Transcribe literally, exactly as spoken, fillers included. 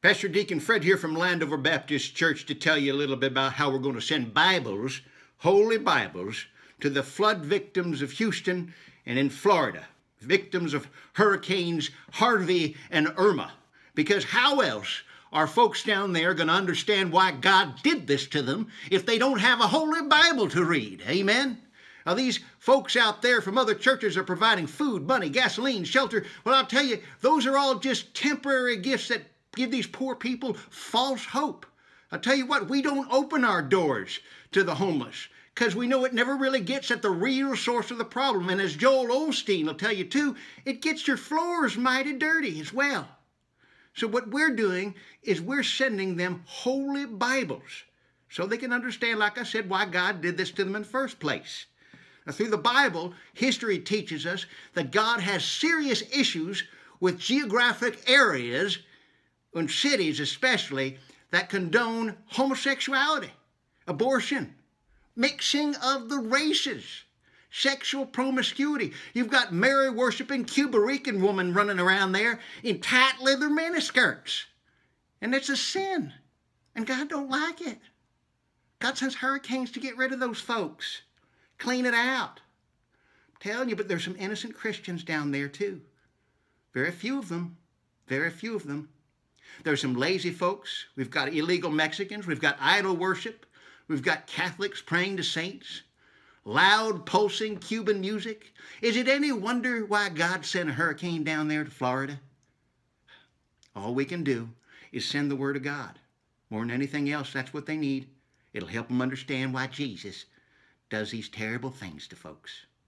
Pastor Deacon Fred here from Landover Baptist Church to tell you a little bit about how we're going to send Bibles, Holy Bibles, to the flood victims of Houston and in Florida, victims of Hurricanes Harvey and Irma. Because how else are folks down there going to understand why God did this to them if they don't have a Holy Bible to read? Amen? Now, these folks out there from other churches are providing food, money, gasoline, shelter. Well, I'll tell you, those are all just temporary gifts that give these poor people false hope. I'll tell you what, we don't open our doors to the homeless because we know it never really gets at the real source of the problem. And as Joel Osteen will tell you too, it gets your floors mighty dirty as well. So what we're doing is we're sending them Holy Bibles so they can understand, like I said, why God did this to them in the first place. Now, through the Bible, history teaches us that God has serious issues with geographic areas in cities especially, that condone homosexuality, abortion, mixing of the races, sexual promiscuity. You've got Mary-worshiping Cuban Rican women running around there in tight leather miniskirts. And it's a sin. And God don't like it. God sends hurricanes to get rid of those folks. Clean it out. I'm telling you, but there's some innocent Christians down there too. Very few of them. Very few of them. There's some lazy folks. We've got illegal Mexicans. We've got idol worship. We've got Catholics praying to saints. Loud, pulsing Cuban music. Is it any wonder why God sent a hurricane down there to Florida? All we can do is send the Word of God. More than anything else, that's what they need. It'll help them understand why Jesus does these terrible things to folks.